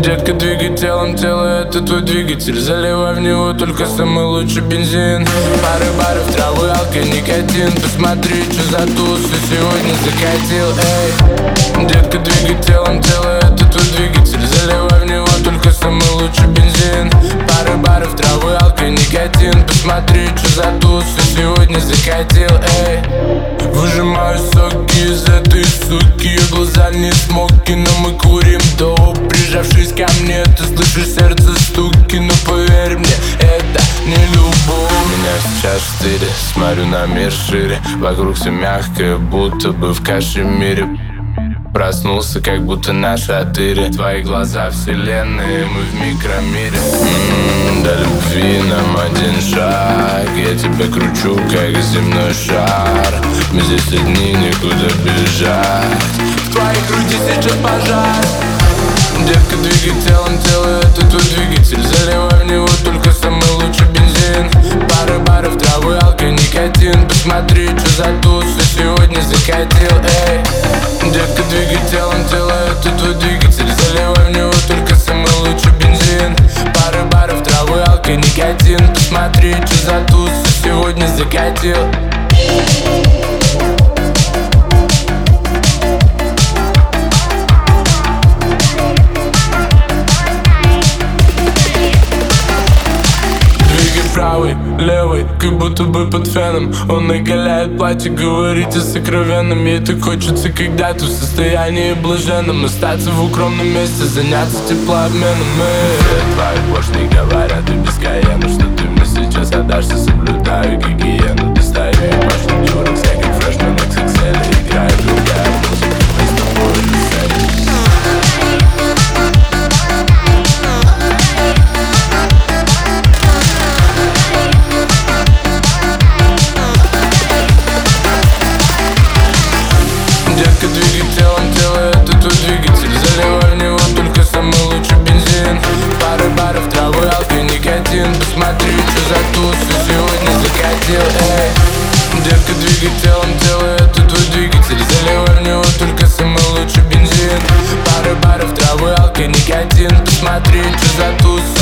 Детка, двигай телом, тело это твой двигатель. Заливай в него только самый лучший бензин. Пары баров, травы, алкоголь, никотин. Посмотри, что за туз ты сегодня закатил, эй. Детка, двигай телом, тело это твой двигатель. Заливай в него только самый лучший бензин. Пары баров, травы, алкоголь, никотин. Посмотри, что за туз ты сегодня закатил, эй. Выжимаю соки из этой суки. Ее глаза не смоки, но мы курим доп. Прижавшись ко мне, ты слышишь сердце стуки. Но поверь мне, это не любовь. У меня сейчас 4, смотрю на мир шире. Вокруг все мягкое, будто бы в кашемире. Проснулся, как будто на шатыре. Твои глаза вселенные, мы в микромире. До любви нам один шаг. Я тебя кручу, как земной шар. Мы здесь одни, некуда бежать. В твоей груди сейчас пожар. Детка, двигай телом, тело это твой двигатель. Заливай в него только самый лучший бензин. Пары баров, травы, алкоголь, никотин. Посмотри, что за туз ты сегодня закатил, эй. Детка, двигай телом, тело это твой двигатель. Заливай в него только самый лучший бензин. Пары баров, травы, алкоголь, никотин. Посмотри, что за туз ты сегодня закатил. Правый, левый, как будто бы под феном. Он накаляет платье, говорит о сокровенном. Ей так хочется когда-то в состоянии блаженном остаться в укромном месте, заняться теплообменом. Твои поршни говорят и без каена, что ты мне сейчас отдашься, соблюдаю гигиену. Ты стоишь, пошли дюрок, всяких фрешмен, эксексели. Играет другая музыка, мы с тобой беседы. Посмотри, что за туз ты сегодня закатил, эй. Детка, двигай телом, тело это твой двигатель. Заливай в него только самый лучший бензин. Пары баров, травы, алкоголь, никотин. Посмотри, что за туз.